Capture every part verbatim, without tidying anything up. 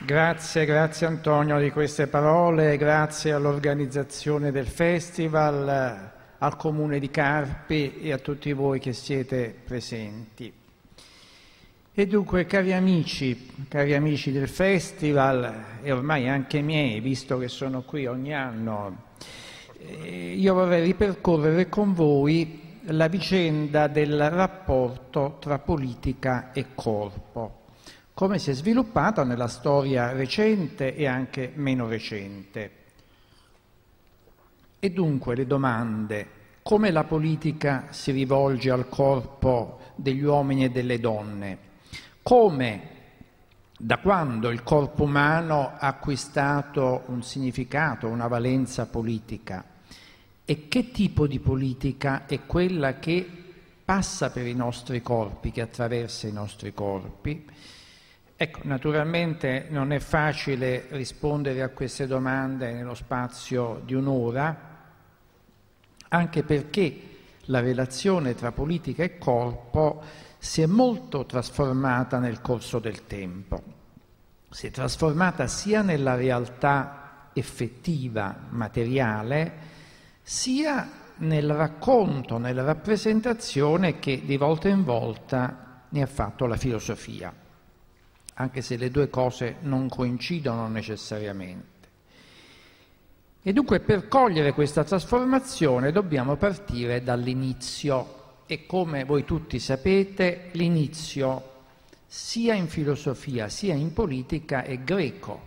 Grazie, grazie Antonio di queste parole, grazie all'organizzazione del festival, al Comune di Carpi e a tutti voi che siete presenti. E dunque, cari amici, cari amici del festival e ormai anche miei, visto che sono qui ogni anno, io vorrei ripercorrere con voi la vicenda del rapporto tra politica e corpo, come si è sviluppata nella storia recente e anche meno recente. E dunque le domande: come la politica si rivolge al corpo degli uomini e delle donne? Come, da quando il corpo umano ha acquistato un significato, una valenza politica? E che tipo di politica è quella che passa per i nostri corpi, che attraversa i nostri corpi? Ecco, naturalmente non è facile rispondere a queste domande nello spazio di un'ora, anche perché la relazione tra politica e corpo si è molto trasformata nel corso del tempo. Si è trasformata sia nella realtà effettiva, materiale, sia nel racconto, nella rappresentazione che di volta in volta ne ha fatto la filosofia, anche se le due cose non coincidono necessariamente. E dunque, per cogliere questa trasformazione dobbiamo partire dall'inizio, e come voi tutti sapete l'inizio sia in filosofia sia in politica è greco,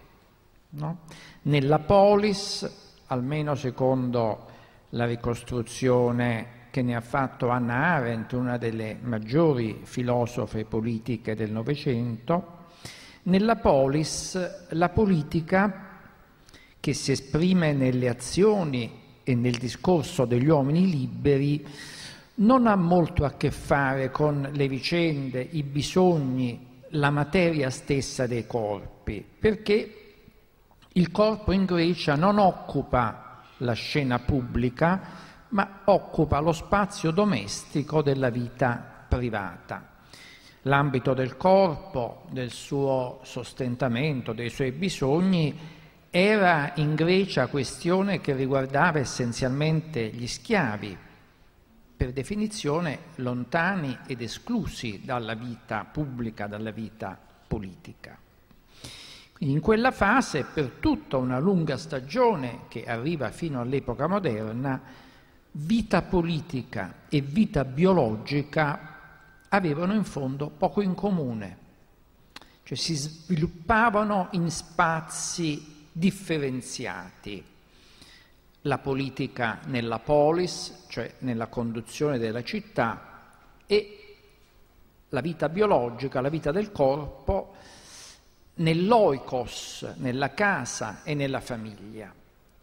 no? Nella polis, almeno secondo la ricostruzione che ne ha fatto Hannah Arendt, una delle maggiori filosofe politiche del Novecento, nella polis la politica, che si esprime nelle azioni e nel discorso degli uomini liberi, non ha molto a che fare con le vicende, i bisogni, la materia stessa dei corpi, perché il corpo in Grecia non occupa la scena pubblica, ma occupa lo spazio domestico della vita privata. L'ambito del corpo, del suo sostentamento, dei suoi bisogni, era in Grecia questione che riguardava essenzialmente gli schiavi, per definizione lontani ed esclusi dalla vita pubblica, dalla vita politica. Quindi in quella fase, per tutta una lunga stagione che arriva fino all'epoca moderna, vita politica e vita biologica avevano in fondo poco in comune, cioè si sviluppavano in spazi differenziati. La politica nella polis, cioè nella conduzione della città, e la vita biologica, la vita del corpo, nell'oikos, nella casa e nella famiglia.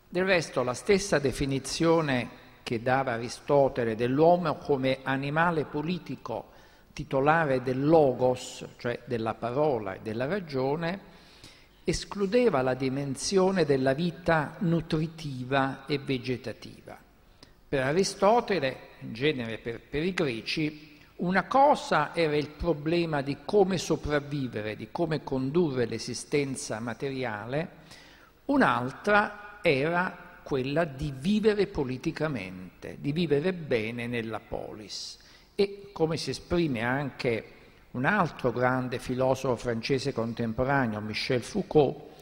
Del resto la stessa definizione che dava Aristotele dell'uomo come animale politico, titolare del logos, cioè della parola e della ragione, escludeva la dimensione della vita nutritiva e vegetativa. Per Aristotele, in genere per, per i greci, una cosa era il problema di come sopravvivere, di come condurre l'esistenza materiale, un'altra era quella di vivere politicamente, di vivere bene nella polis. E come si esprime anche un altro grande filosofo francese contemporaneo, Michel Foucault,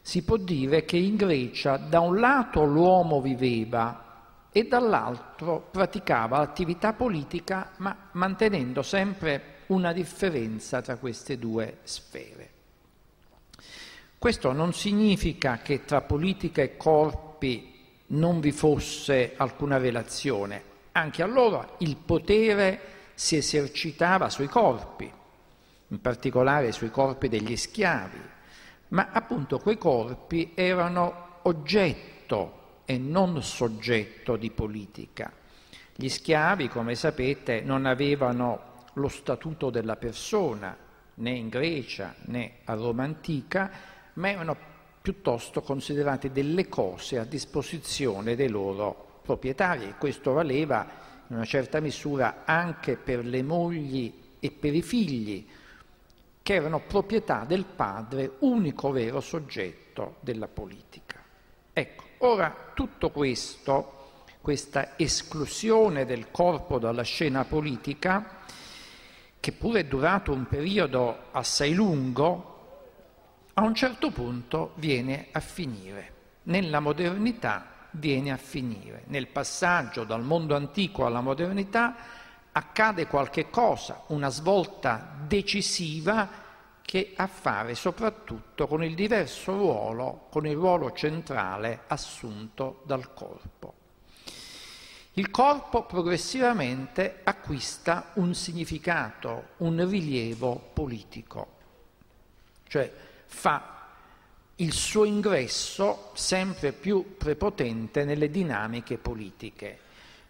si può dire che in Grecia da un lato l'uomo viveva e dall'altro praticava attività politica, ma mantenendo sempre una differenza tra queste due sfere. Questo non significa che tra politica e corpi non vi fosse alcuna relazione. Anche allora il potere si esercitava sui corpi, in particolare sui corpi degli schiavi, ma appunto quei corpi erano oggetto e non soggetto di politica. Gli schiavi, come sapete, non avevano lo statuto della persona, né in Grecia né a Roma antica, ma erano piuttosto considerati delle cose a disposizione dei loro proprietari, e questo valeva in una certa misura anche per le mogli e per i figli, che erano proprietà del padre, unico vero soggetto della politica. Ecco, ora tutto questo, questa esclusione del corpo dalla scena politica, che pure è durato un periodo assai lungo, a un certo punto viene a finire, nella modernità viene a finire. Nel passaggio dal mondo antico alla modernità accade qualche cosa, una svolta decisiva che ha a fare soprattutto con il diverso ruolo, con il ruolo centrale assunto dal corpo. Il corpo progressivamente acquista un significato, un rilievo politico, cioè fa il suo ingresso sempre più prepotente nelle dinamiche politiche.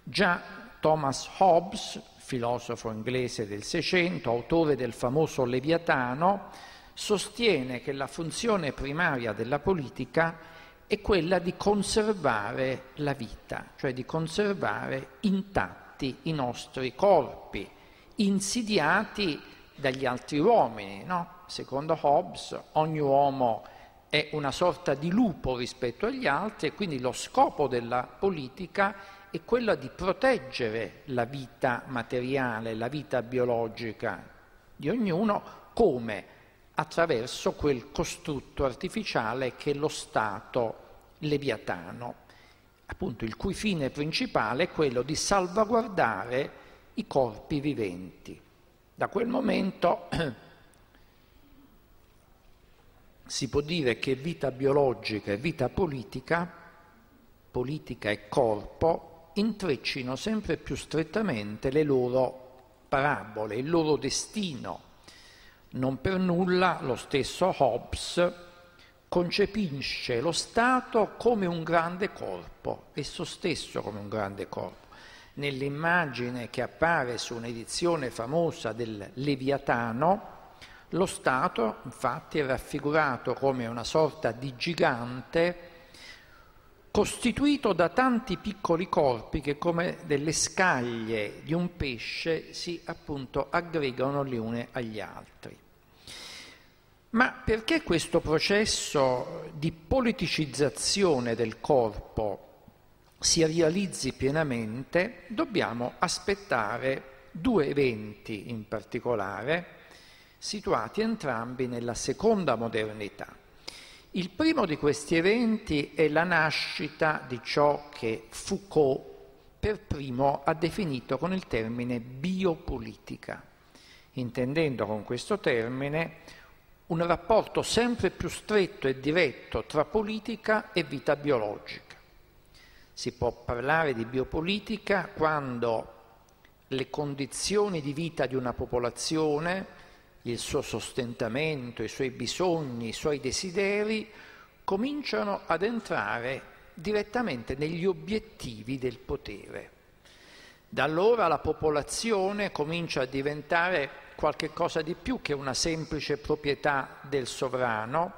Già Thomas Hobbes, filosofo inglese del Seicento, autore del famoso Leviatano, sostiene che la funzione primaria della politica è quella di conservare la vita, cioè di conservare intatti i nostri corpi, insidiati dagli altri uomini, no? Secondo Hobbes, ogni uomo è una sorta di lupo rispetto agli altri e quindi lo scopo della politica è quello di proteggere la vita materiale, la vita biologica di ognuno, come? Attraverso quel costrutto artificiale che è lo Stato leviatano, appunto il cui fine principale è quello di salvaguardare i corpi viventi. Da quel momento si può dire che vita biologica e vita politica, politica e corpo, intreccino sempre più strettamente le loro parabole, il loro destino. Non per nulla lo stesso Hobbes concepisce lo Stato come un grande corpo, esso stesso come un grande corpo. Nell'immagine che appare su un'edizione famosa del Leviatano, lo Stato infatti è raffigurato come una sorta di gigante costituito da tanti piccoli corpi che, come delle scaglie di un pesce, si appunto aggregano le une agli altri. Ma perché questo processo di politicizzazione del corpo si realizzi pienamente, dobbiamo aspettare due eventi in particolare, situati entrambi nella seconda modernità. Il primo di questi eventi è la nascita di ciò che Foucault per primo ha definito con il termine biopolitica, intendendo con questo termine un rapporto sempre più stretto e diretto tra politica e vita biologica. Si può parlare di biopolitica quando le condizioni di vita di una popolazione, il suo sostentamento, i suoi bisogni, i suoi desideri, cominciano ad entrare direttamente negli obiettivi del potere. Da allora la popolazione comincia a diventare qualcosa di più che una semplice proprietà del sovrano,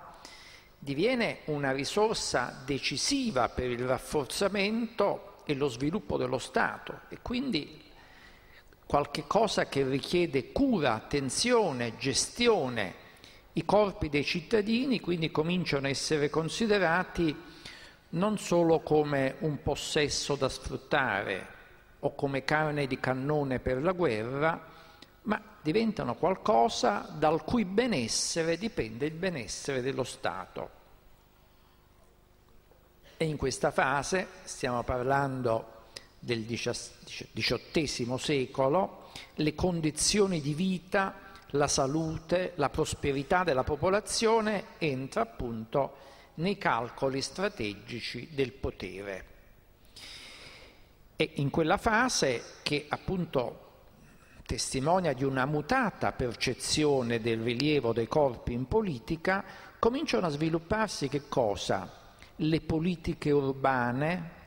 diviene una risorsa decisiva per il rafforzamento e lo sviluppo dello Stato e quindi qualche cosa che richiede cura, attenzione, gestione. I corpi dei cittadini quindi cominciano a essere considerati non solo come un possesso da sfruttare o come carne di cannone per la guerra, ma diventano qualcosa dal cui benessere dipende il benessere dello Stato. E in questa fase stiamo parlando del diciottesimo secolo, le condizioni di vita, la salute, la prosperità della popolazione entra appunto nei calcoli strategici del potere. E in quella fase, che appunto testimonia di una mutata percezione del rilievo dei corpi in politica, cominciano a svilupparsi che cosa? Le politiche urbane,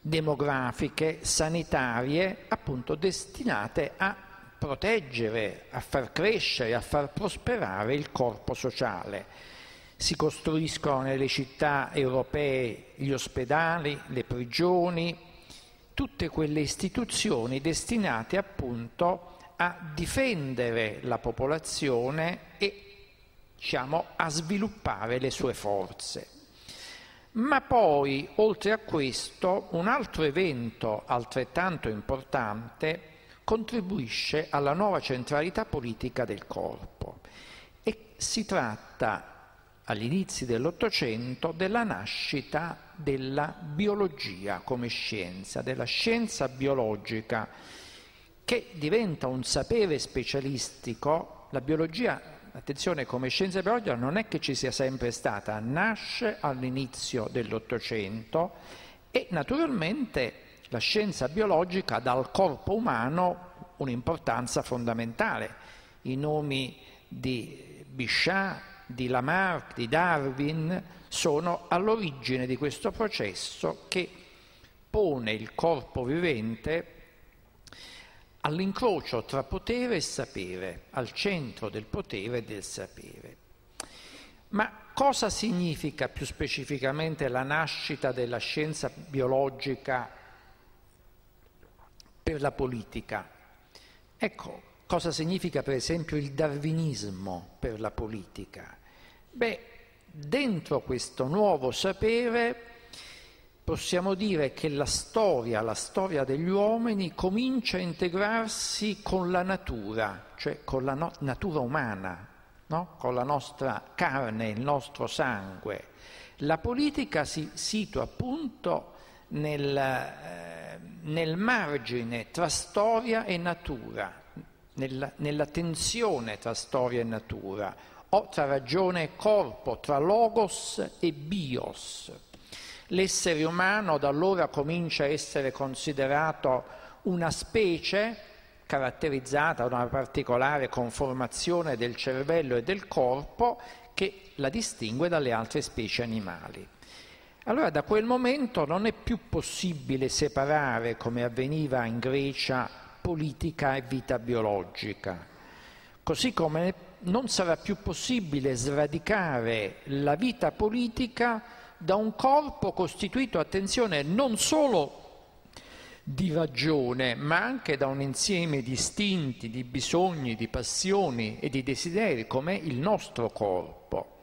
demografiche, sanitarie, appunto destinate a proteggere, a far crescere, a far prosperare il corpo sociale. Si costruiscono nelle città europee gli ospedali, le prigioni, tutte quelle istituzioni destinate appunto a difendere la popolazione e, diciamo, a sviluppare le sue forze. Ma poi, oltre a questo, un altro evento altrettanto importante contribuisce alla nuova centralità politica del corpo, e si tratta all'inizio dell'Ottocento della nascita della biologia come scienza, della scienza biologica, che diventa un sapere specialistico. La biologia, attenzione, come scienza biologica non è che ci sia sempre stata, nasce all'inizio dell'Ottocento e naturalmente la scienza biologica dà al corpo umano un'importanza fondamentale. I nomi di Bichat, di Lamarck, di Darwin sono all'origine di questo processo che pone il corpo vivente all'incrocio tra potere e sapere, al centro del potere e del sapere. Ma cosa significa più specificamente la nascita della scienza biologica per la politica? Ecco, cosa significa per esempio il darwinismo per la politica? Beh, dentro questo nuovo sapere possiamo dire che la storia, la storia degli uomini comincia a integrarsi con la natura, cioè con la no- natura umana, no? Con la nostra carne, il nostro sangue. La politica si situa appunto nel, eh, nel margine tra storia e natura, Nella, nella tensione tra storia e natura, o tra ragione e corpo, tra logos e bios. L'essere umano da allora comincia a essere considerato una specie caratterizzata da una particolare conformazione del cervello e del corpo che la distingue dalle altre specie animali. Allora da quel momento non è più possibile separare, come avveniva in Grecia, politica e vita biologica, così come non sarà più possibile sradicare la vita politica da un corpo costituito, attenzione, non solo di ragione, ma anche da un insieme di istinti, di bisogni, di passioni e di desideri, come il nostro corpo.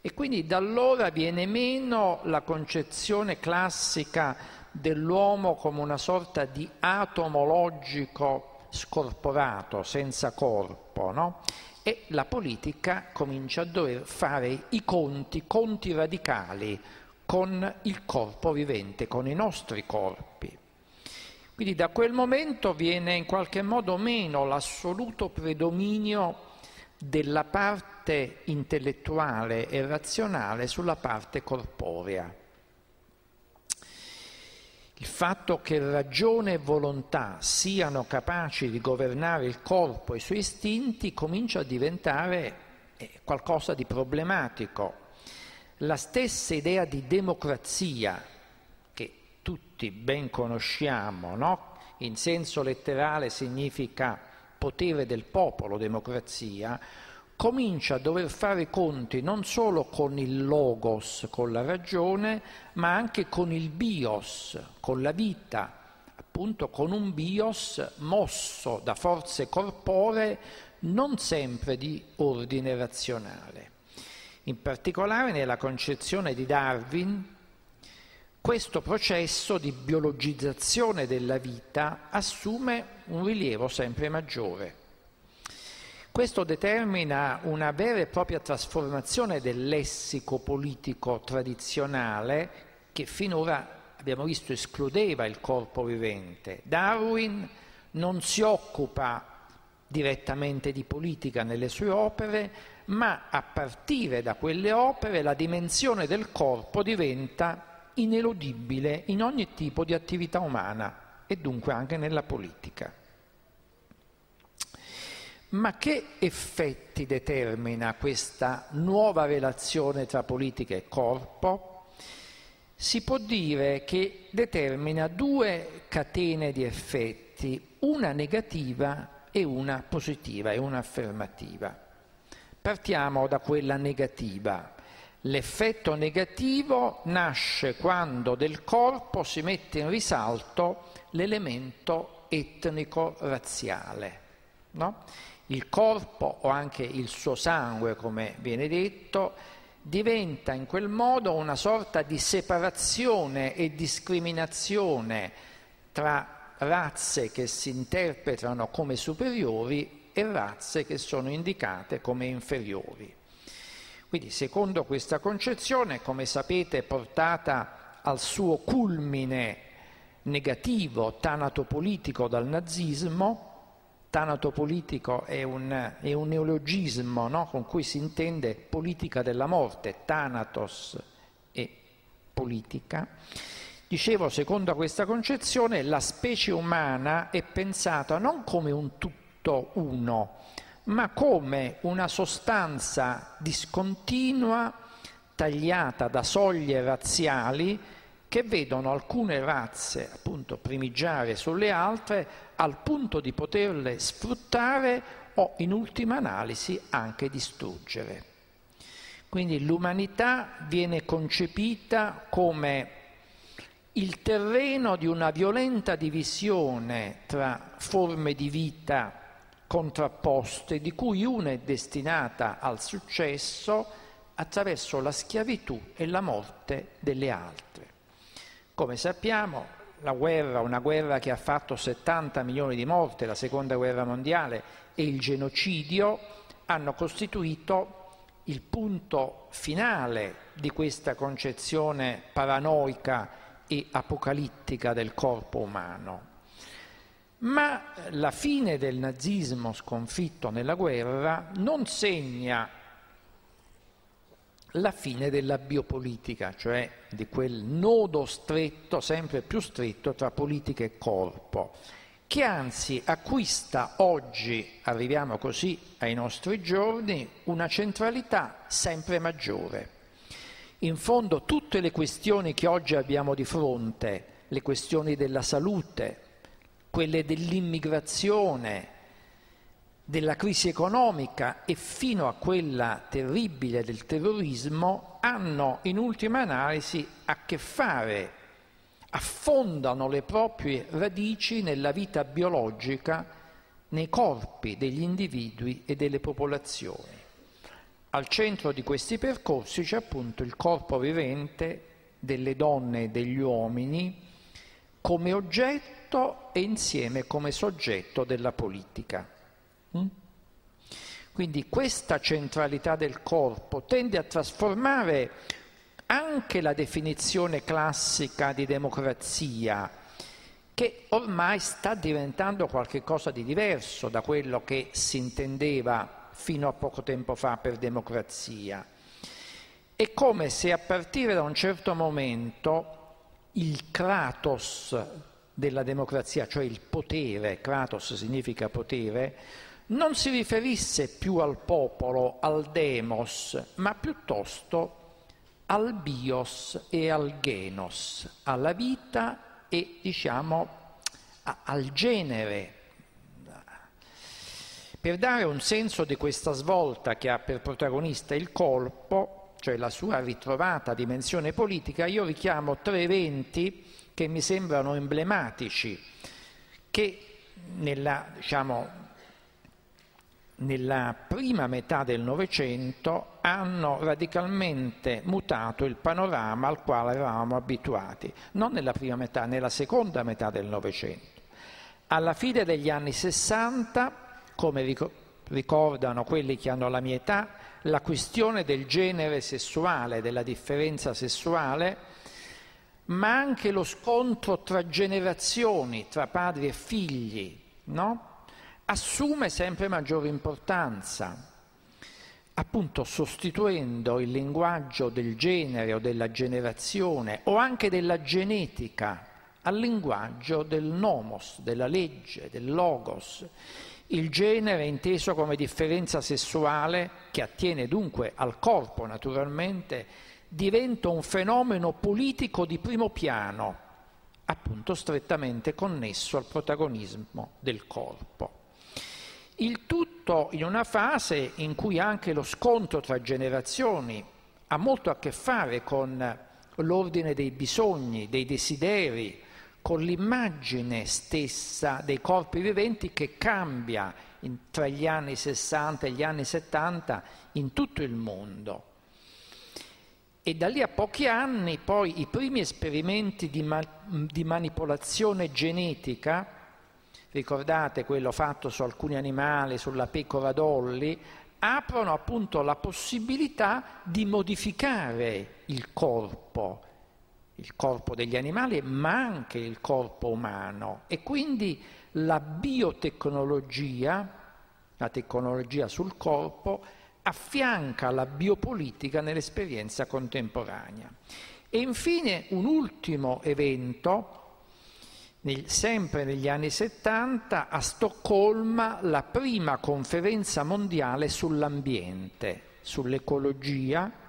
E quindi da allora viene meno la concezione classica dell'uomo come una sorta di atomo logico scorporato, senza corpo, no? E la politica comincia a dover fare i conti, conti radicali, con il corpo vivente, con i nostri corpi. Quindi da quel momento viene in qualche modo meno l'assoluto predominio della parte intellettuale e razionale sulla parte corporea. Il fatto che ragione e volontà siano capaci di governare il corpo e i suoi istinti comincia a diventare qualcosa di problematico. La stessa idea di democrazia, che tutti ben conosciamo, no? In senso letterale significa potere del popolo, democrazia, comincia a dover fare i conti non solo con il logos, con la ragione, ma anche con il bios, con la vita, appunto con un bios mosso da forze corporee non sempre di ordine razionale. In particolare nella concezione di Darwin, questo processo di biologizzazione della vita assume un rilievo sempre maggiore. Questo determina una vera e propria trasformazione del lessico politico tradizionale che finora, abbiamo visto, escludeva il corpo vivente. Darwin non si occupa direttamente di politica nelle sue opere, ma a partire da quelle opere la dimensione del corpo diventa ineludibile in ogni tipo di attività umana e dunque anche nella politica. Ma che effetti determina questa nuova relazione tra politica e corpo? Si può dire che determina due catene di effetti, una negativa e una positiva e una affermativa. Partiamo da quella negativa. L'effetto negativo nasce quando del corpo si mette in risalto l'elemento etnico-razziale. no? Il corpo o anche il suo sangue, come viene detto, diventa in quel modo una sorta di separazione e discriminazione tra razze che si interpretano come superiori e razze che sono indicate come inferiori. Quindi, secondo questa concezione, come sapete, è portata al suo culmine negativo, tanatopolitico, dal nazismo. Tanatopolitico è un, è un neologismo, no? Con cui si intende politica della morte, Thanatos e politica. Dicevo, secondo questa concezione, la specie umana è pensata non come un tutto uno, ma come una sostanza discontinua, tagliata da soglie razziali, che vedono alcune razze appunto primigiare sulle altre al punto di poterle sfruttare o in ultima analisi anche distruggere. Quindi l'umanità viene concepita come il terreno di una violenta divisione tra forme di vita contrapposte, di cui una è destinata al successo attraverso la schiavitù e la morte delle altre. Come sappiamo, la guerra, una guerra che ha fatto settanta milioni di morti, la seconda guerra mondiale, e il genocidio hanno costituito il punto finale di questa concezione paranoica e apocalittica del corpo umano. Ma la fine del nazismo sconfitto nella guerra non segna la fine della biopolitica, cioè di quel nodo stretto, sempre più stretto, tra politica e corpo, che anzi acquista oggi, arriviamo così ai nostri giorni, una centralità sempre maggiore. In fondo tutte le questioni che oggi abbiamo di fronte, le questioni della salute, quelle dell'immigrazione, della crisi economica e fino a quella terribile del terrorismo, hanno in ultima analisi a che fare, affondano le proprie radici nella vita biologica, nei corpi degli individui e delle popolazioni. Al centro di questi percorsi c'è appunto il corpo vivente delle donne e degli uomini come oggetto e insieme come soggetto della politica. Quindi questa centralità del corpo tende a trasformare anche la definizione classica di democrazia, che ormai sta diventando qualcosa di diverso da quello che si intendeva fino a poco tempo fa per democrazia. È come se a partire da un certo momento il kratos della democrazia, cioè il potere, kratos significa potere, non si riferisse più al popolo, al demos, ma piuttosto al bios e al genos, alla vita e, diciamo, a, al genere. Per dare un senso di questa svolta che ha per protagonista il corpo, cioè la sua ritrovata dimensione politica, io richiamo tre eventi che mi sembrano emblematici, che nella, diciamo, nella prima metà del Novecento hanno radicalmente mutato il panorama al quale eravamo abituati, non nella prima metà, nella seconda metà del Novecento. Alla fine degli anni Sessanta, come ricordano quelli che hanno la mia età, la questione del genere sessuale, della differenza sessuale, ma anche lo scontro tra generazioni, tra padri e figli, no? Assume sempre maggiore importanza, appunto sostituendo il linguaggio del genere o della generazione o anche della genetica al linguaggio del nomos, della legge, del logos. Il genere inteso come differenza sessuale, che attiene dunque al corpo naturalmente, diventa un fenomeno politico di primo piano, appunto strettamente connesso al protagonismo del corpo. Il tutto in una fase in cui anche lo scontro tra generazioni ha molto a che fare con l'ordine dei bisogni, dei desideri, con l'immagine stessa dei corpi viventi che cambia in, tra gli anni sessanta e gli anni settanta in tutto il mondo. E da lì a pochi anni poi i primi esperimenti di, ma di manipolazione genetica, ricordate quello fatto su alcuni animali, sulla pecora Dolly, aprono appunto la possibilità di modificare il corpo, il corpo degli animali, ma anche il corpo umano. E quindi la biotecnologia, la tecnologia sul corpo, affianca la biopolitica nell'esperienza contemporanea. E infine un ultimo evento, nel, sempre negli anni settanta, a Stoccolma, la prima conferenza mondiale sull'ambiente, sull'ecologia,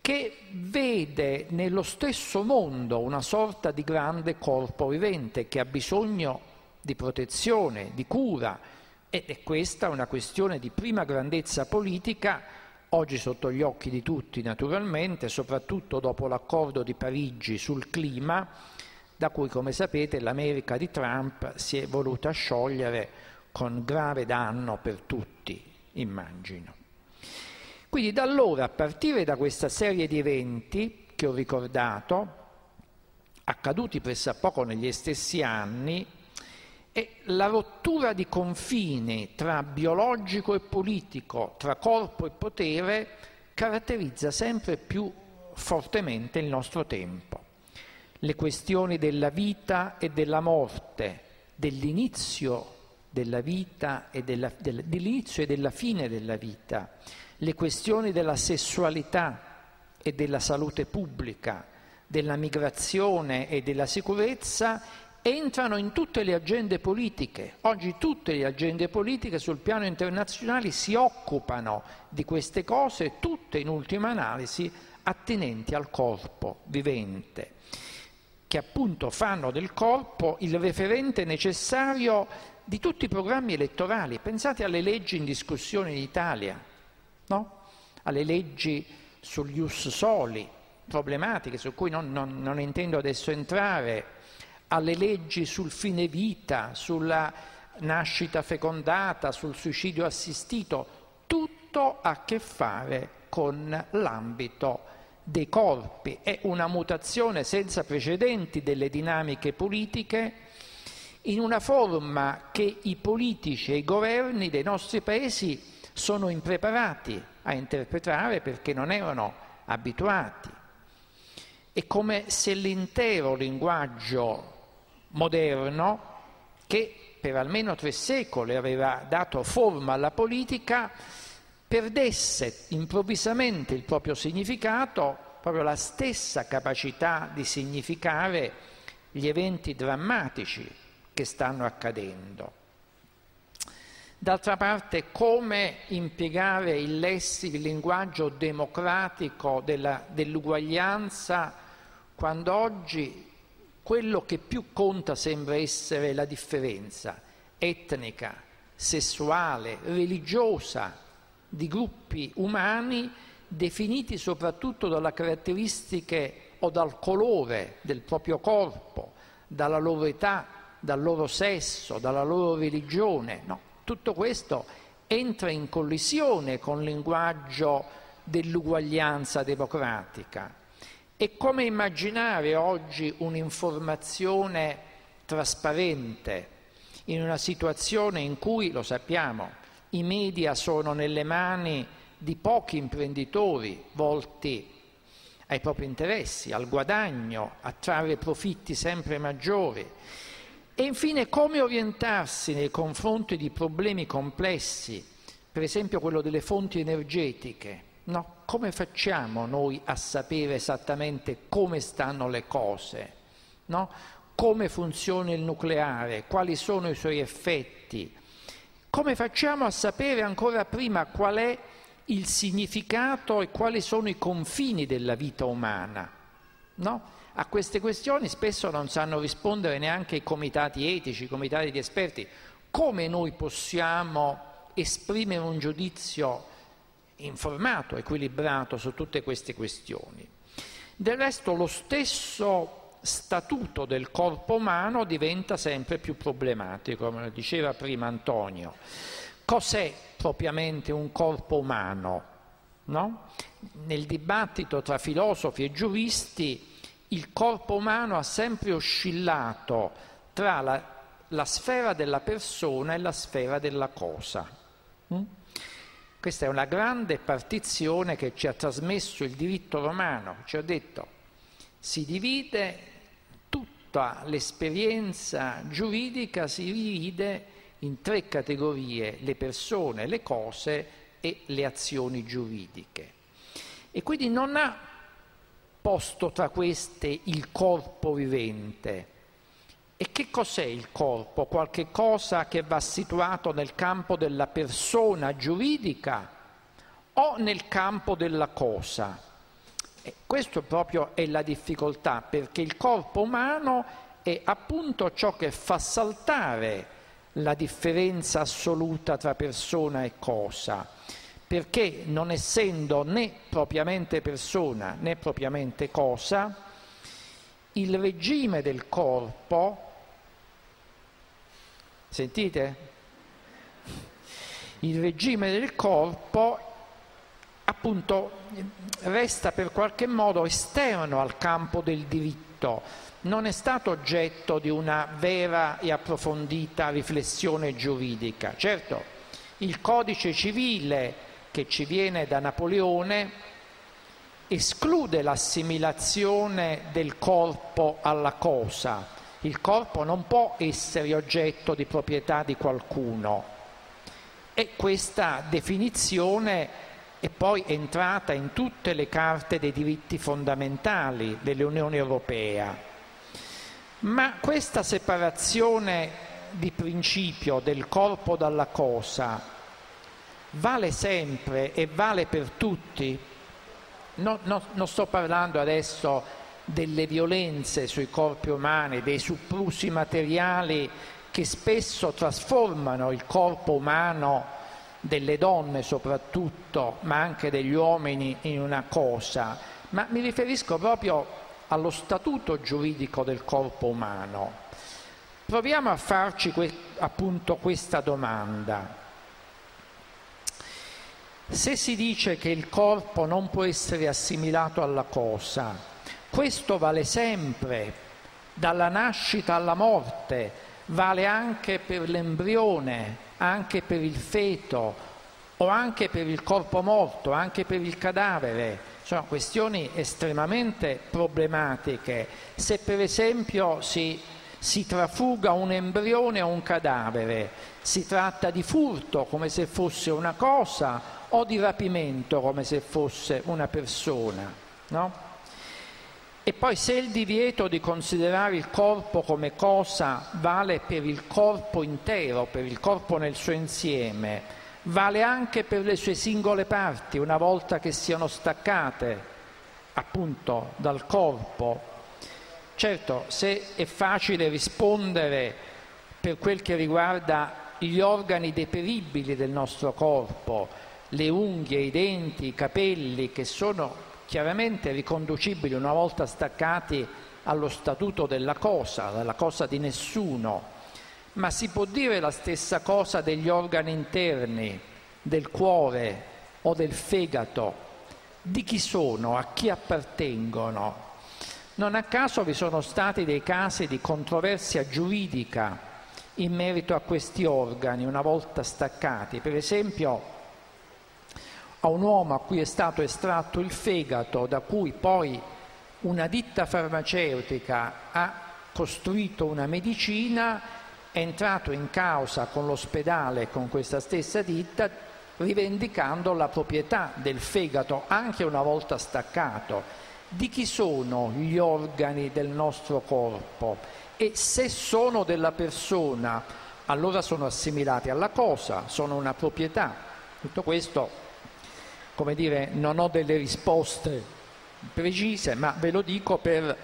che vede nello stesso mondo una sorta di grande corpo vivente che ha bisogno di protezione, di cura, ed è questa una questione di prima grandezza politica, oggi sotto gli occhi di tutti naturalmente, soprattutto dopo l'accordo di Parigi sul clima, da cui, come sapete, l'America di Trump si è voluta sciogliere con grave danno per tutti, immagino. Quindi da allora, a partire da questa serie di eventi che ho ricordato, accaduti pressappoco negli stessi anni, è la rottura di confine tra biologico e politico, tra corpo e potere, caratterizza sempre più fortemente il nostro tempo. Le questioni della vita e della morte, dell'inizio della vita e della, dell'inizio e della fine della vita, le questioni della sessualità e della salute pubblica, della migrazione e della sicurezza, entrano in tutte le agende politiche. Oggi tutte le agende politiche sul piano internazionale si occupano di queste cose, tutte in ultima analisi attinenti al corpo vivente, che appunto fanno del corpo il referente necessario di tutti i programmi elettorali. Pensate alle leggi in discussione in Italia, no? Alle leggi sugli ius soli, problematiche su cui non, non, non intendo adesso entrare, alle leggi sul fine vita, sulla nascita fecondata, sul suicidio assistito, tutto ha a che fare con l'ambito dei corpi. È una mutazione senza precedenti delle dinamiche politiche in una forma che i politici e i governi dei nostri paesi sono impreparati a interpretare perché non erano abituati. È come se l'intero linguaggio moderno, che per almeno tre secoli aveva dato forma alla politica, perdesse improvvisamente il proprio significato, proprio la stessa capacità di significare gli eventi drammatici che stanno accadendo. D'altra parte, come impiegare il lessico, il linguaggio democratico dell'uguaglianza, quando oggi quello che più conta sembra essere la differenza etnica, sessuale, religiosa di gruppi umani definiti soprattutto dalle caratteristiche o dal colore del proprio corpo, dalla loro età, dal loro sesso, dalla loro religione. No, tutto questo entra in collisione con il linguaggio dell'uguaglianza democratica. E come immaginare oggi un'informazione trasparente in una situazione in cui, lo sappiamo, i media sono nelle mani di pochi imprenditori volti ai propri interessi, al guadagno, a trarre profitti sempre maggiori? E infine, come orientarsi nei confronti di problemi complessi, per esempio quello delle fonti energetiche? No, come facciamo noi a sapere esattamente come stanno le cose? No? Come funziona il nucleare? Quali sono i suoi effetti? Come facciamo a sapere ancora prima qual è il significato e quali sono i confini della vita umana? No? A queste questioni spesso non sanno rispondere neanche i comitati etici, i comitati di esperti. Come noi possiamo esprimere un giudizio informato, equilibrato su tutte queste questioni? Del resto, lo stesso statuto del corpo umano diventa sempre più problematico, come diceva prima Antonio. Cos'è propriamente un corpo umano? No? Nel dibattito tra filosofi e giuristi il corpo umano ha sempre oscillato tra la, la sfera della persona e la sfera della cosa. Mm? Questa è una grande partizione che ci ha trasmesso il diritto romano, ci ha detto si divide tutta l'esperienza giuridica, si divide in tre categorie, le persone, le cose e le azioni giuridiche. E quindi non ha posto tra queste il corpo vivente. E che cos'è il corpo? Qualche cosa che va situato nel campo della persona giuridica o nel campo della cosa? E questo proprio è la difficoltà, perché il corpo umano è appunto ciò che fa saltare la differenza assoluta tra persona e cosa, perché non essendo né propriamente persona né propriamente cosa, il regime del corpo, sentite? Il regime del corpo appunto resta per qualche modo esterno al campo del diritto. Non è stato oggetto di una vera e approfondita riflessione giuridica. Certo, il codice civile che ci viene da Napoleone esclude l'assimilazione del corpo alla cosa. Il corpo non può essere oggetto di proprietà di qualcuno. E questa definizione è poi entrata in tutte le carte dei diritti fondamentali dell'Unione Europea. Ma questa separazione di principio del corpo dalla cosa vale sempre e vale per tutti? Non, non, non sto parlando adesso delle violenze sui corpi umani, dei soprusi materiali che spesso trasformano il corpo umano, delle donne soprattutto, ma anche degli uomini, in una cosa. Ma mi riferisco proprio allo statuto giuridico del corpo umano. Proviamo a farci que- appunto questa domanda. Se si dice che il corpo non può essere assimilato alla cosa, questo vale sempre, dalla nascita alla morte, vale anche per l'embrione, anche per il feto, o anche per il corpo morto, anche per il cadavere. Sono questioni estremamente problematiche. Se per esempio si, si trafuga un embrione o un cadavere, si tratta di furto come se fosse una cosa o di rapimento come se fosse una persona, no? E poi se il divieto di considerare il corpo come cosa vale per il corpo intero, per il corpo nel suo insieme, vale anche per le sue singole parti, una volta che siano staccate appunto dal corpo. Certo, se è facile rispondere per quel che riguarda gli organi deperibili del nostro corpo, le unghie, i denti, i capelli, che sono chiaramente riconducibili una volta staccati allo statuto della cosa, della cosa di nessuno, ma si può dire la stessa cosa degli organi interni, del cuore o del fegato? Di chi sono? A chi appartengono? Non a caso vi sono stati dei casi di controversia giuridica in merito a questi organi una volta staccati. Per esempio a un uomo a cui è stato estratto il fegato, da cui poi una ditta farmaceutica ha costruito una medicina, è entrato in causa con l'ospedale, con questa stessa ditta, rivendicando la proprietà del fegato, anche una volta staccato. Di chi sono gli organi del nostro corpo? E se sono della persona, allora sono assimilati alla cosa, sono una proprietà. Tutto questo, come dire, non ho delle risposte precise, ma ve lo dico per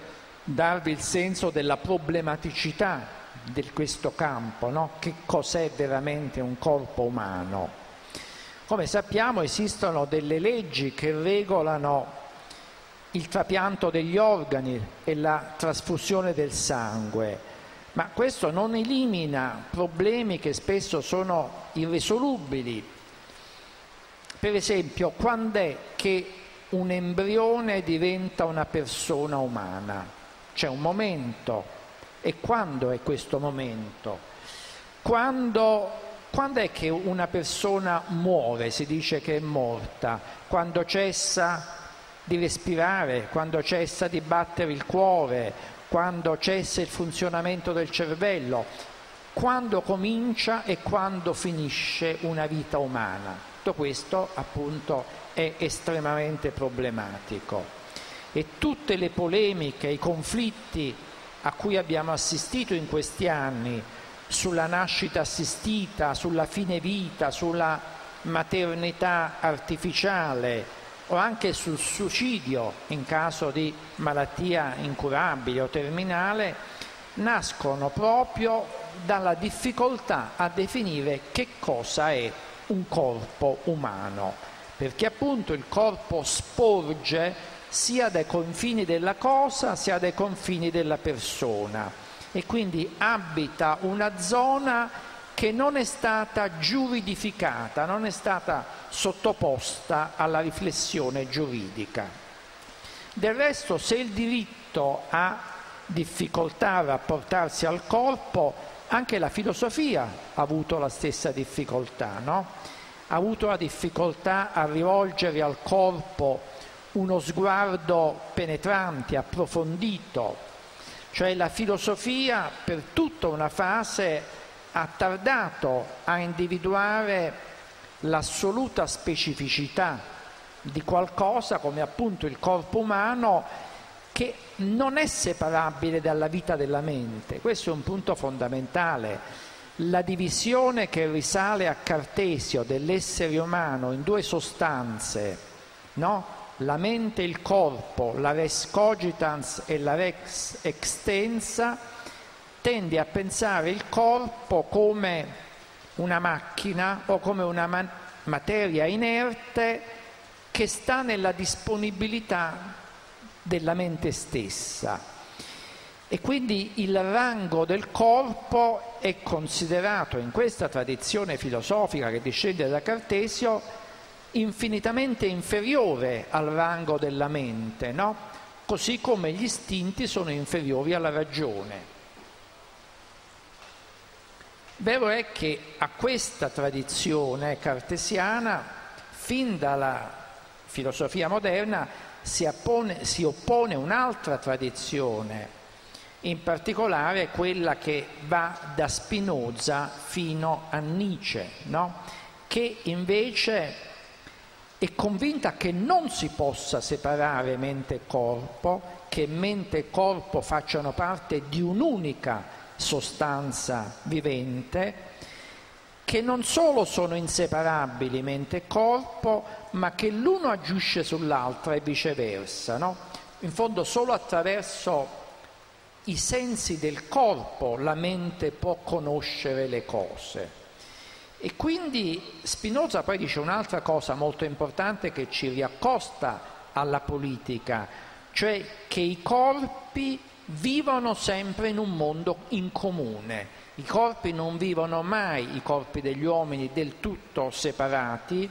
darvi il senso della problematicità di questo campo, no? Che cos'è veramente un corpo umano? Come sappiamo esistono delle leggi che regolano il trapianto degli organi e la trasfusione del sangue, ma questo non elimina problemi che spesso sono irrisolubili. Per esempio, quando è che un embrione diventa una persona umana? C'è un momento. E quando è questo momento? Quando... Quando è che una persona muore, si dice che è morta? Quando cessa di respirare, quando cessa di battere il cuore, quando cessa il funzionamento del cervello, quando comincia e quando finisce una vita umana. Tutto questo appunto è estremamente problematico. E tutte le polemiche, i conflitti a cui abbiamo assistito in questi anni, sulla nascita assistita, sulla fine vita, sulla maternità artificiale o anche sul suicidio in caso di malattia incurabile o terminale, nascono proprio dalla difficoltà a definire che cosa è un corpo umano, perché appunto il corpo sporge sia dai confini della cosa sia dai confini della persona, e quindi abita una zona che non è stata giuridificata, non è stata sottoposta alla riflessione giuridica. Del resto, se il diritto ha difficoltà a rapportarsi al corpo, anche la filosofia ha avuto la stessa difficoltà, no? Ha avuto la difficoltà a rivolgere al corpo uno sguardo penetrante, approfondito. Cioè la filosofia per tutta una fase ha tardato a individuare l'assoluta specificità di qualcosa come appunto il corpo umano, che non è separabile dalla vita della mente. Questo è un punto fondamentale. La divisione che risale a Cartesio dell'essere umano in due sostanze, no? La mente e il corpo, la res cogitans e la rex extensa, tende a pensare il corpo come una macchina o come una ma materia inerte che sta nella disponibilità della mente stessa. E quindi il rango del corpo è considerato in questa tradizione filosofica che discende da Cartesio infinitamente inferiore al rango della mente, no? Così come gli istinti sono inferiori alla ragione. Vero è che a questa tradizione cartesiana, fin dalla filosofia moderna, si oppone, si oppone un'altra tradizione, in particolare quella che va da Spinoza fino a Nietzsche, no? Che invece è convinta che non si possa separare mente e corpo, che mente e corpo facciano parte di un'unica sostanza vivente, che non solo sono inseparabili mente e corpo, ma che l'uno agisce sull'altra e viceversa, no? In fondo solo attraverso i sensi del corpo la mente può conoscere le cose. E quindi Spinoza poi dice un'altra cosa molto importante che ci riaccosta alla politica, cioè che i corpi vivono sempre in un mondo in comune. I corpi non vivono mai, i corpi degli uomini, del tutto separati,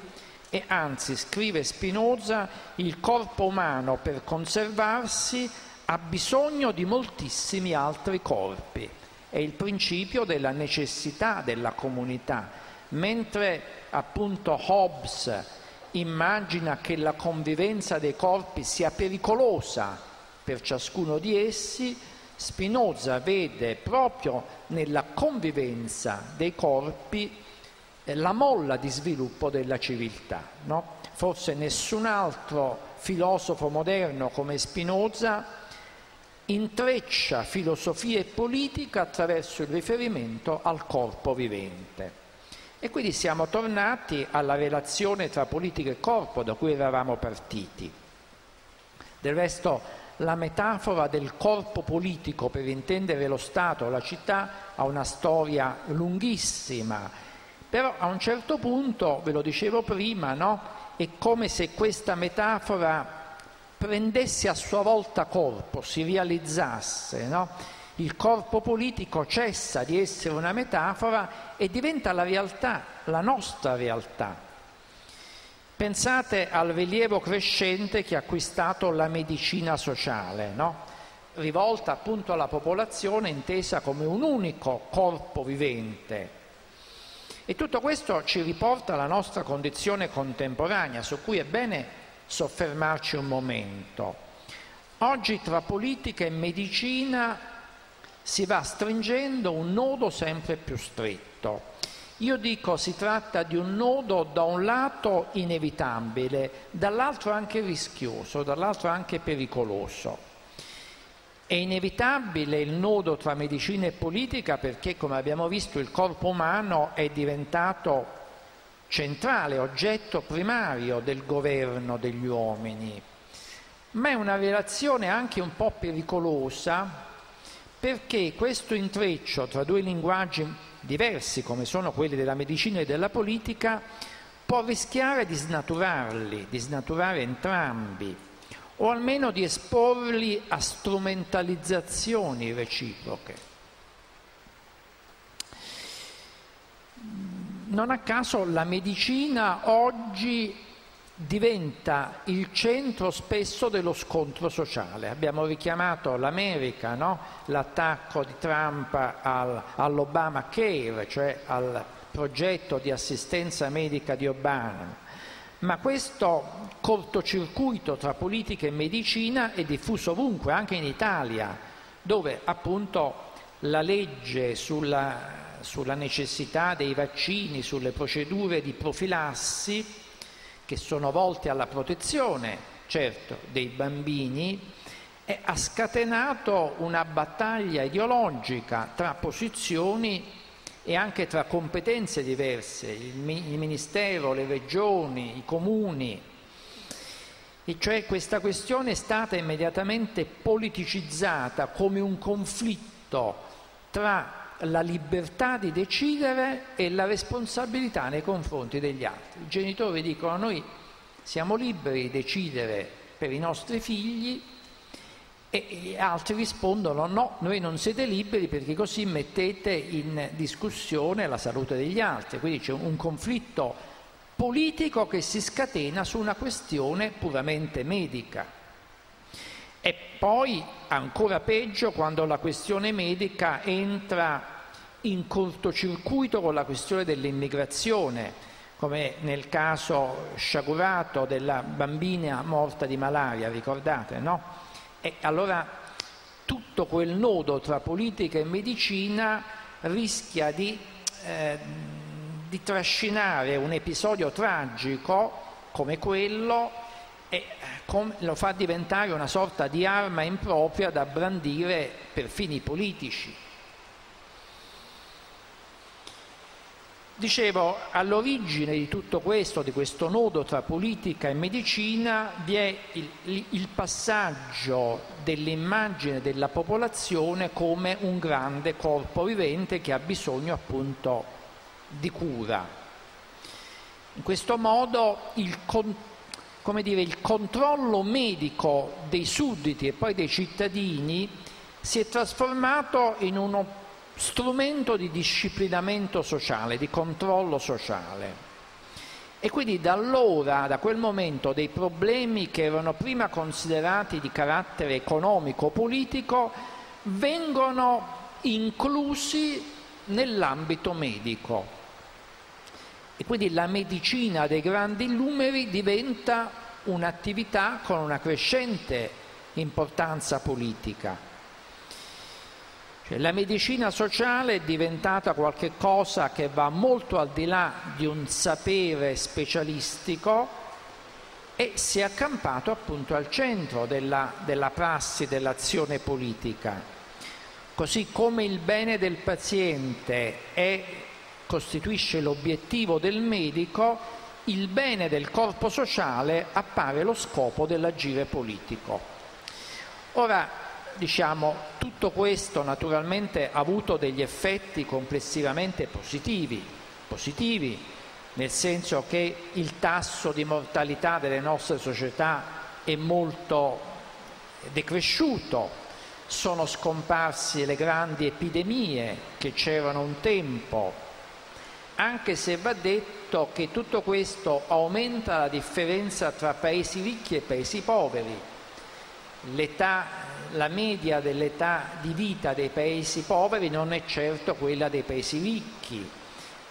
e anzi, scrive Spinoza, il corpo umano per conservarsi ha bisogno di moltissimi altri corpi. È il principio della necessità della comunità. Mentre appunto Hobbes immagina che la convivenza dei corpi sia pericolosa per ciascuno di essi, Spinoza vede proprio nella convivenza dei corpi eh, la molla di sviluppo della civiltà, no? Forse nessun altro filosofo moderno come Spinoza intreccia filosofia e politica attraverso il riferimento al corpo vivente. E quindi siamo tornati alla relazione tra politica e corpo da cui eravamo partiti. Del resto la metafora del corpo politico per intendere lo Stato o la città ha una storia lunghissima, però a un certo punto, ve lo dicevo prima, no? È come se questa metafora prendesse a sua volta corpo, si realizzasse, no? Il corpo politico cessa di essere una metafora e diventa la realtà, la nostra realtà. Pensate al rilievo crescente che ha acquistato la medicina sociale, no? Rivolta appunto alla popolazione intesa come un unico corpo vivente. E tutto questo ci riporta alla nostra condizione contemporanea, su cui è bene soffermarci un momento. Oggi tra politica e medicina si va stringendo un nodo sempre più stretto. Io dico si tratta di un nodo da un lato inevitabile, dall'altro anche rischioso, dall'altro anche pericoloso. È inevitabile il nodo tra medicina e politica perché, come abbiamo visto, il corpo umano è diventato centrale, oggetto primario del governo degli uomini. Ma è una relazione anche un po' pericolosa perché questo intreccio tra due linguaggi diversi, come sono quelli della medicina e della politica, può rischiare di snaturarli, di snaturare entrambi, o almeno di esporli a strumentalizzazioni reciproche. Non a caso la medicina oggi diventa il centro spesso dello scontro sociale. Abbiamo richiamato l'America, no? L'attacco di Trump al, all'Obamacare, cioè al progetto di assistenza medica di Obama. Ma questo cortocircuito tra politica e medicina è diffuso ovunque, anche in Italia, dove appunto la legge sulla, sulla necessità dei vaccini, sulle procedure di profilassi, che sono volte alla protezione, certo, dei bambini, è, ha scatenato una battaglia ideologica tra posizioni e anche tra competenze diverse, il Ministero, le Regioni, i Comuni. E cioè questa questione è stata immediatamente politicizzata come un conflitto tra la libertà di decidere e la responsabilità nei confronti degli altri. I genitori dicono noi siamo liberi di decidere per i nostri figli, e altri rispondono no, noi non siete liberi perché così mettete in discussione la salute degli altri. Quindi c'è un conflitto politico che si scatena su una questione puramente medica. E poi ancora peggio quando la questione medica entra in cortocircuito con la questione dell'immigrazione, come nel caso sciagurato della bambina morta di malaria, ricordate, no? E allora tutto quel nodo tra politica e medicina rischia di, eh, di trascinare un episodio tragico come quello e com- lo fa diventare una sorta di arma impropria da brandire per fini politici. Dicevo, all'origine di tutto questo, di questo nodo tra politica e medicina, vi è il, il passaggio dell'immagine della popolazione come un grande corpo vivente che ha bisogno appunto di cura. In questo modo il, con, come dire, il controllo medico dei sudditi e poi dei cittadini si è trasformato in uno strumento di disciplinamento sociale, di controllo sociale. E quindi da allora, da quel momento, dei problemi che erano prima considerati di carattere economico-politico vengono inclusi nell'ambito medico. E quindi la medicina dei grandi numeri diventa un'attività con una crescente importanza politica. La medicina sociale è diventata qualcosa che va molto al di là di un sapere specialistico e si è accampato appunto al centro della, della prassi, dell'azione politica. Così come il bene del paziente è, costituisce l'obiettivo del medico, il bene del corpo sociale appare lo scopo dell'agire politico. Ora, diciamo, tutto questo naturalmente ha avuto degli effetti complessivamente positivi, positivi nel senso che il tasso di mortalità delle nostre società è molto decresciuto, sono scomparsi le grandi epidemie che c'erano un tempo, anche se va detto che tutto questo aumenta la differenza tra paesi ricchi e paesi poveri. L'età, la media dell'età di vita dei paesi poveri non è certo quella dei paesi ricchi,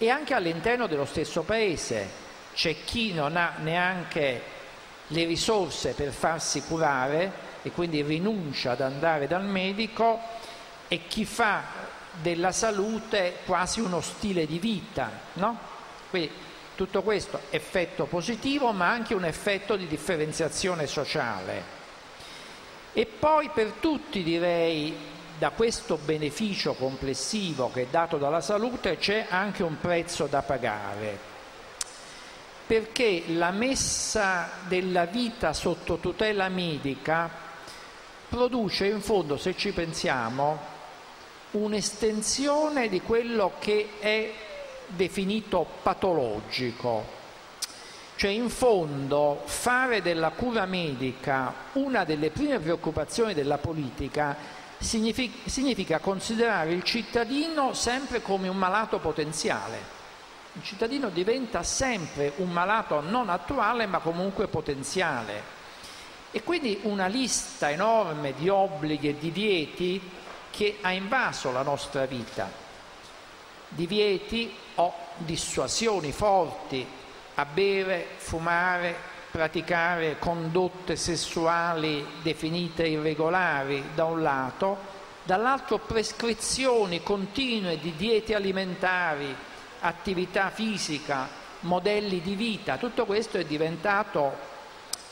e anche all'interno dello stesso paese c'è chi non ha neanche le risorse per farsi curare e quindi rinuncia ad andare dal medico, e chi fa della salute quasi uno stile di vita, no? Quindi tutto questo effetto positivo, ma anche un effetto di differenziazione sociale. E poi per tutti, direi, da questo beneficio complessivo che è dato dalla salute c'è anche un prezzo da pagare, perché la messa della vita sotto tutela medica produce in fondo, se ci pensiamo, un'estensione di quello che è definito patologico. Cioè, in fondo, fare della cura medica una delle prime preoccupazioni della politica significa, significa considerare il cittadino sempre come un malato potenziale. Il cittadino diventa sempre un malato non attuale, ma comunque potenziale. E quindi una lista enorme di obblighi e divieti che ha invaso la nostra vita. Divieti o dissuasioni forti a bere, fumare, praticare condotte sessuali definite irregolari da un lato, dall'altro prescrizioni continue di diete alimentari, attività fisica, modelli di vita. Tutto questo è diventato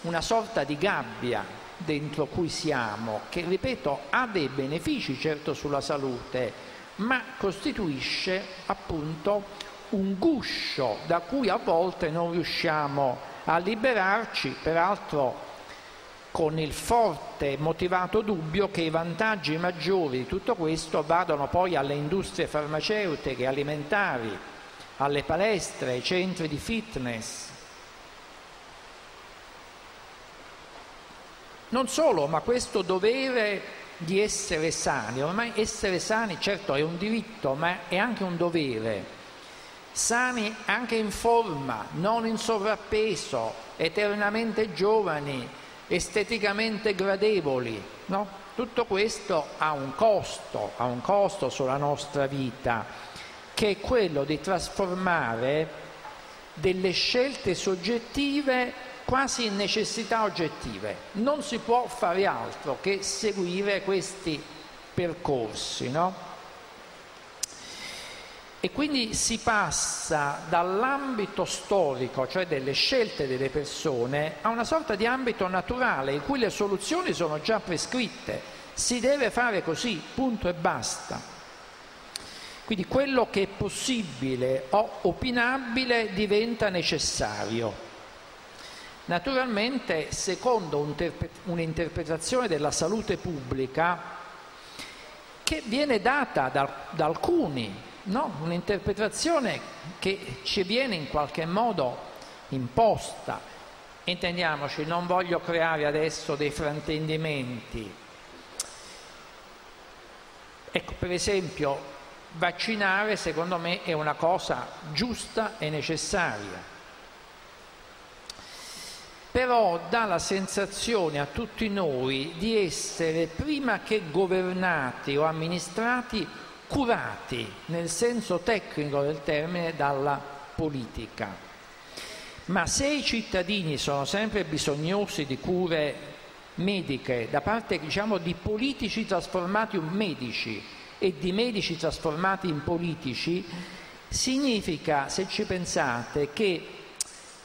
una sorta di gabbia dentro cui siamo, che, ripeto, ha dei benefici certo sulla salute, ma costituisce appunto un guscio da cui a volte non riusciamo a liberarci, peraltro con il forte e motivato dubbio che i vantaggi maggiori di tutto questo vadano poi alle industrie farmaceutiche, alimentari, alle palestre, ai centri di fitness. Non solo, ma questo dovere di essere sani, ormai essere sani certo è un diritto, ma è anche un dovere. Sani anche in forma, non in sovrappeso, eternamente giovani, esteticamente gradevoli, no? Tutto questo ha un costo, ha un costo sulla nostra vita, che è quello di trasformare delle scelte soggettive quasi in necessità oggettive. Non si può fare altro che seguire questi percorsi, no? E quindi si passa dall'ambito storico, cioè delle scelte delle persone, a una sorta di ambito naturale in cui le soluzioni sono già prescritte. Si deve fare così, punto e basta. Quindi quello che è possibile o opinabile diventa necessario. Naturalmente, secondo un'interpretazione della salute pubblica che viene data da, da alcuni, no, un'interpretazione che ci viene in qualche modo imposta. Intendiamoci, non voglio creare adesso dei fraintendimenti. Ecco, per esempio, vaccinare secondo me è una cosa giusta e necessaria. Però dà la sensazione a tutti noi di essere, prima che governati o amministrati, curati, nel senso tecnico del termine, dalla politica. Ma se i cittadini sono sempre bisognosi di cure mediche da parte, diciamo, di politici trasformati in medici e di medici trasformati in politici, significa, se ci pensate, che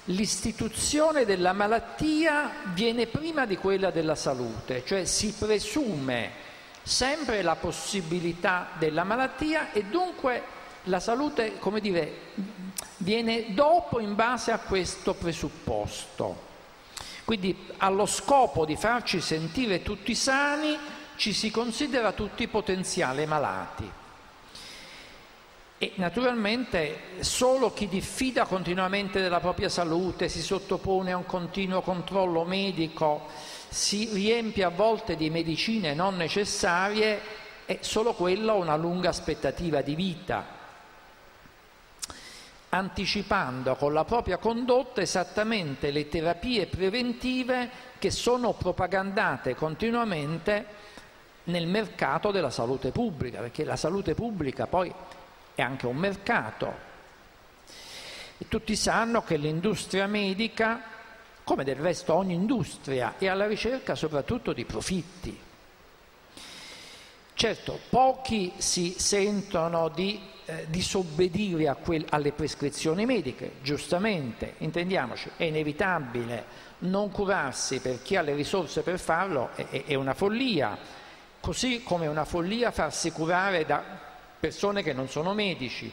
l'istituzione della malattia viene prima di quella della salute, cioè si presume sempre la possibilità della malattia, e dunque la salute, come dire, viene dopo in base a questo presupposto. Quindi, allo scopo di farci sentire tutti sani, ci si considera tutti potenziali malati. E naturalmente solo chi diffida continuamente della propria salute, si sottopone a un continuo controllo medico, si riempie a volte di medicine non necessarie, è solo quello una lunga aspettativa di vita, anticipando con la propria condotta esattamente le terapie preventive che sono propagandate continuamente nel mercato della salute pubblica, perché la salute pubblica poi è anche un mercato. E tutti sanno che l'industria medica, come del resto ogni industria, è alla ricerca soprattutto di profitti. Certo, pochi si sentono di eh, disobbedire a quel, alle prescrizioni mediche, giustamente, intendiamoci, è inevitabile. Non curarsi per chi ha le risorse per farlo è, è una follia, così come è una follia farsi curare da persone che non sono medici.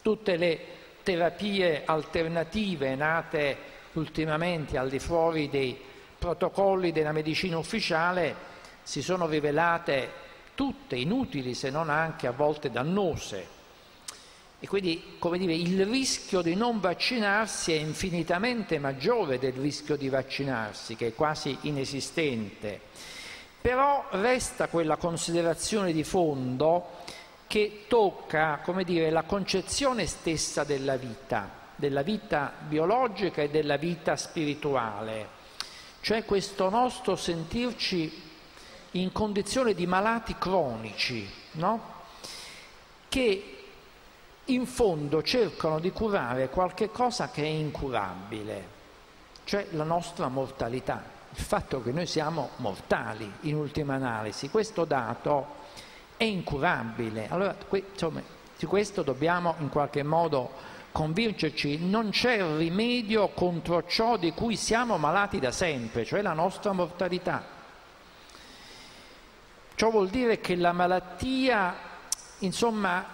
Tutte le terapie alternative nate ultimamente al di fuori dei protocolli della medicina ufficiale si sono rivelate tutte inutili, se non anche a volte dannose, e quindi, come dire, il rischio di non vaccinarsi è infinitamente maggiore del rischio di vaccinarsi, che è quasi inesistente. Però resta quella considerazione di fondo che tocca, come dire, la concezione stessa della vita, della vita biologica e della vita spirituale, cioè questo nostro sentirci in condizione di malati cronici, no? Che in fondo cercano di curare qualche cosa che è incurabile, cioè la nostra mortalità, il fatto che noi siamo mortali in ultima analisi. Questo dato è incurabile, allora insomma, di questo dobbiamo in qualche modo convincerci. Non c'è rimedio contro ciò di cui siamo malati da sempre, cioè la nostra mortalità. Ciò vuol dire che la malattia, insomma,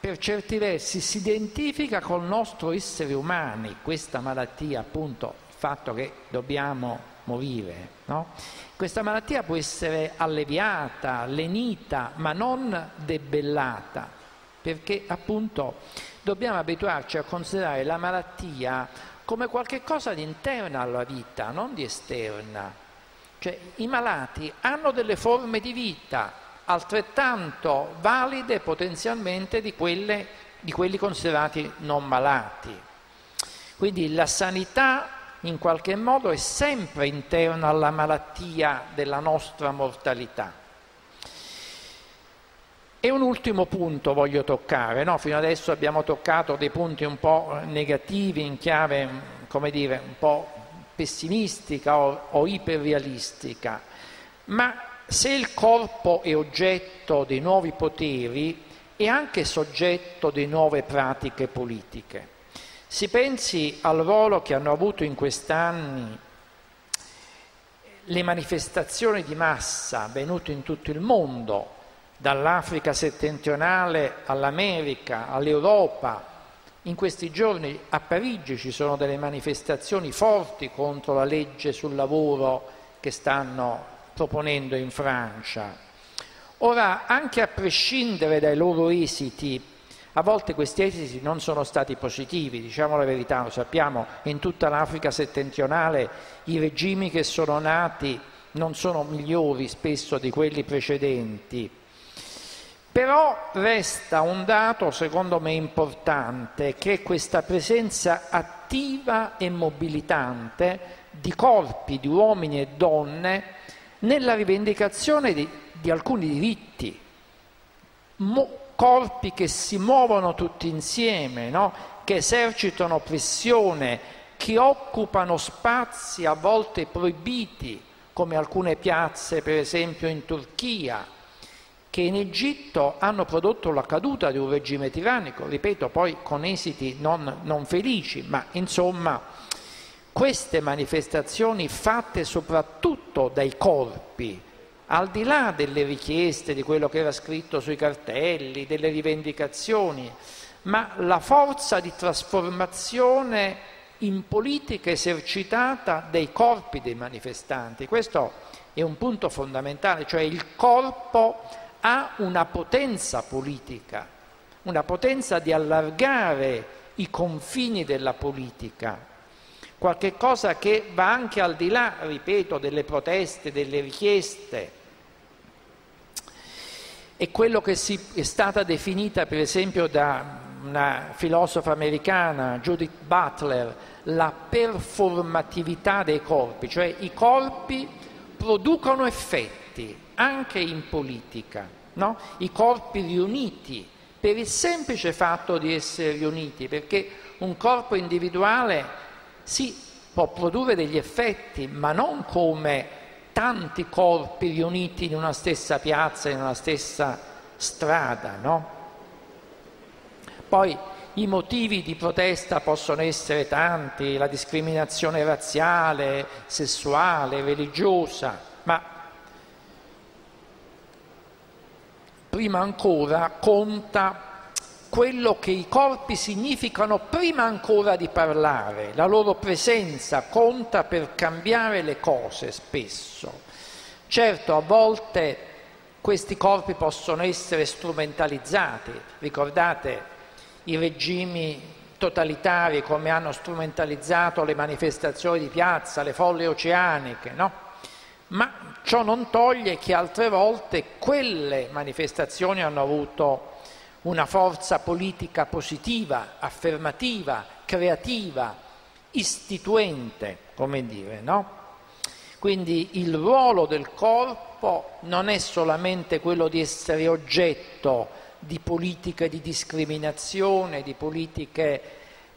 per certi versi si identifica col nostro essere umani, questa malattia, appunto, il fatto che dobbiamo morire, no? Questa malattia può essere alleviata, lenita, ma non debellata, perché appunto dobbiamo abituarci a considerare la malattia come qualche cosa di interna alla vita, non di esterna. Cioè i malati hanno delle forme di vita altrettanto valide potenzialmente di, quelle, di quelli considerati non malati. Quindi la sanità in qualche modo è sempre interna alla malattia della nostra mortalità. E un ultimo punto voglio toccare, no? Fino adesso abbiamo toccato dei punti un po' negativi, in chiave, come dire, un po' pessimistica o, o iperrealistica, ma se il corpo è oggetto di nuovi poteri, è anche soggetto di nuove pratiche politiche. Si pensi al ruolo che hanno avuto in quest'anni le manifestazioni di massa avvenute in tutto il mondo, dall'Africa settentrionale all'America, all'Europa. In questi giorni a Parigi ci sono delle manifestazioni forti contro la legge sul lavoro che stanno proponendo in Francia. Ora, anche a prescindere dai loro esiti, a volte questi esiti non sono stati positivi, diciamo la verità, lo sappiamo, in tutta l'Africa settentrionale i regimi che sono nati non sono migliori spesso di quelli precedenti. Però resta un dato, secondo me, importante, che è questa presenza attiva e mobilitante di corpi, di uomini e donne, nella rivendicazione di, di alcuni diritti, Mo, corpi che si muovono tutti insieme, no? Che esercitano pressione, che occupano spazi a volte proibiti, come alcune piazze per esempio in Turchia, che in Egitto hanno prodotto la caduta di un regime tirannico, ripeto poi con esiti non, non felici, ma insomma. Queste manifestazioni fatte soprattutto dai corpi, al di là delle richieste, di quello che era scritto sui cartelli, delle rivendicazioni, ma la forza di trasformazione in politica esercitata dai corpi dei manifestanti. Questo è un punto fondamentale, cioè il corpo ha una potenza politica, una potenza di allargare i confini della politica, qualche cosa che va anche al di là, ripeto, delle proteste, delle richieste. E quello che si, è stata definita, per esempio, da una filosofa americana, Judith Butler, la performatività dei corpi, cioè i corpi producono effetti, anche in politica, no? I corpi riuniti, per il semplice fatto di essere riuniti, perché un corpo individuale sì, può produrre degli effetti, ma non come tanti corpi riuniti in una stessa piazza, in una stessa strada, no? Poi i motivi di protesta possono essere tanti, la discriminazione razziale, sessuale, religiosa, ma prima ancora conta quello che i corpi significano prima ancora di parlare, la loro presenza conta per cambiare le cose spesso. Certo, a volte questi corpi possono essere strumentalizzati, ricordate i regimi totalitari come hanno strumentalizzato le manifestazioni di piazza, le folle oceaniche, no? Ma ciò non toglie che altre volte quelle manifestazioni hanno avuto una forza politica positiva, affermativa, creativa, istituente, come dire, no? Quindi il ruolo del corpo non è solamente quello di essere oggetto di politiche di discriminazione, di politiche,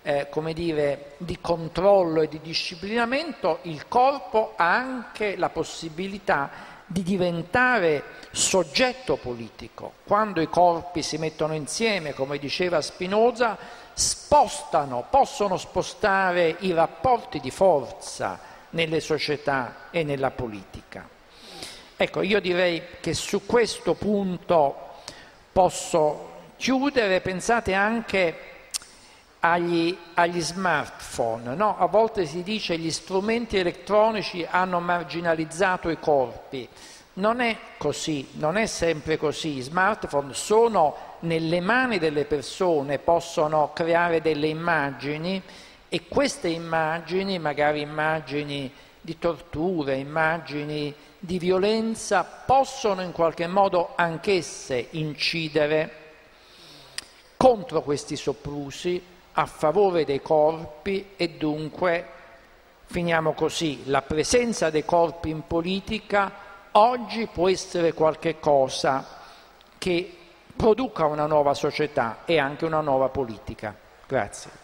eh, come dire, di controllo e di disciplinamento, il corpo ha anche la possibilità di diventare soggetto politico. Quando i corpi si mettono insieme, come diceva Spinoza, spostano, possono spostare i rapporti di forza nelle società e nella politica. Ecco, io direi che su questo punto posso chiudere. Pensate anche agli, agli smartphone, no? A volte si dice che gli strumenti elettronici hanno marginalizzato i corpi. Non è così, non è sempre così. I smartphone sono nelle mani delle persone, possono creare delle immagini e queste immagini, magari immagini di torture, immagini di violenza, possono in qualche modo anch'esse incidere contro questi soprusi, a favore dei corpi, e dunque finiamo così. La presenza dei corpi in politica oggi può essere qualche cosa che produca una nuova società e anche una nuova politica. Grazie.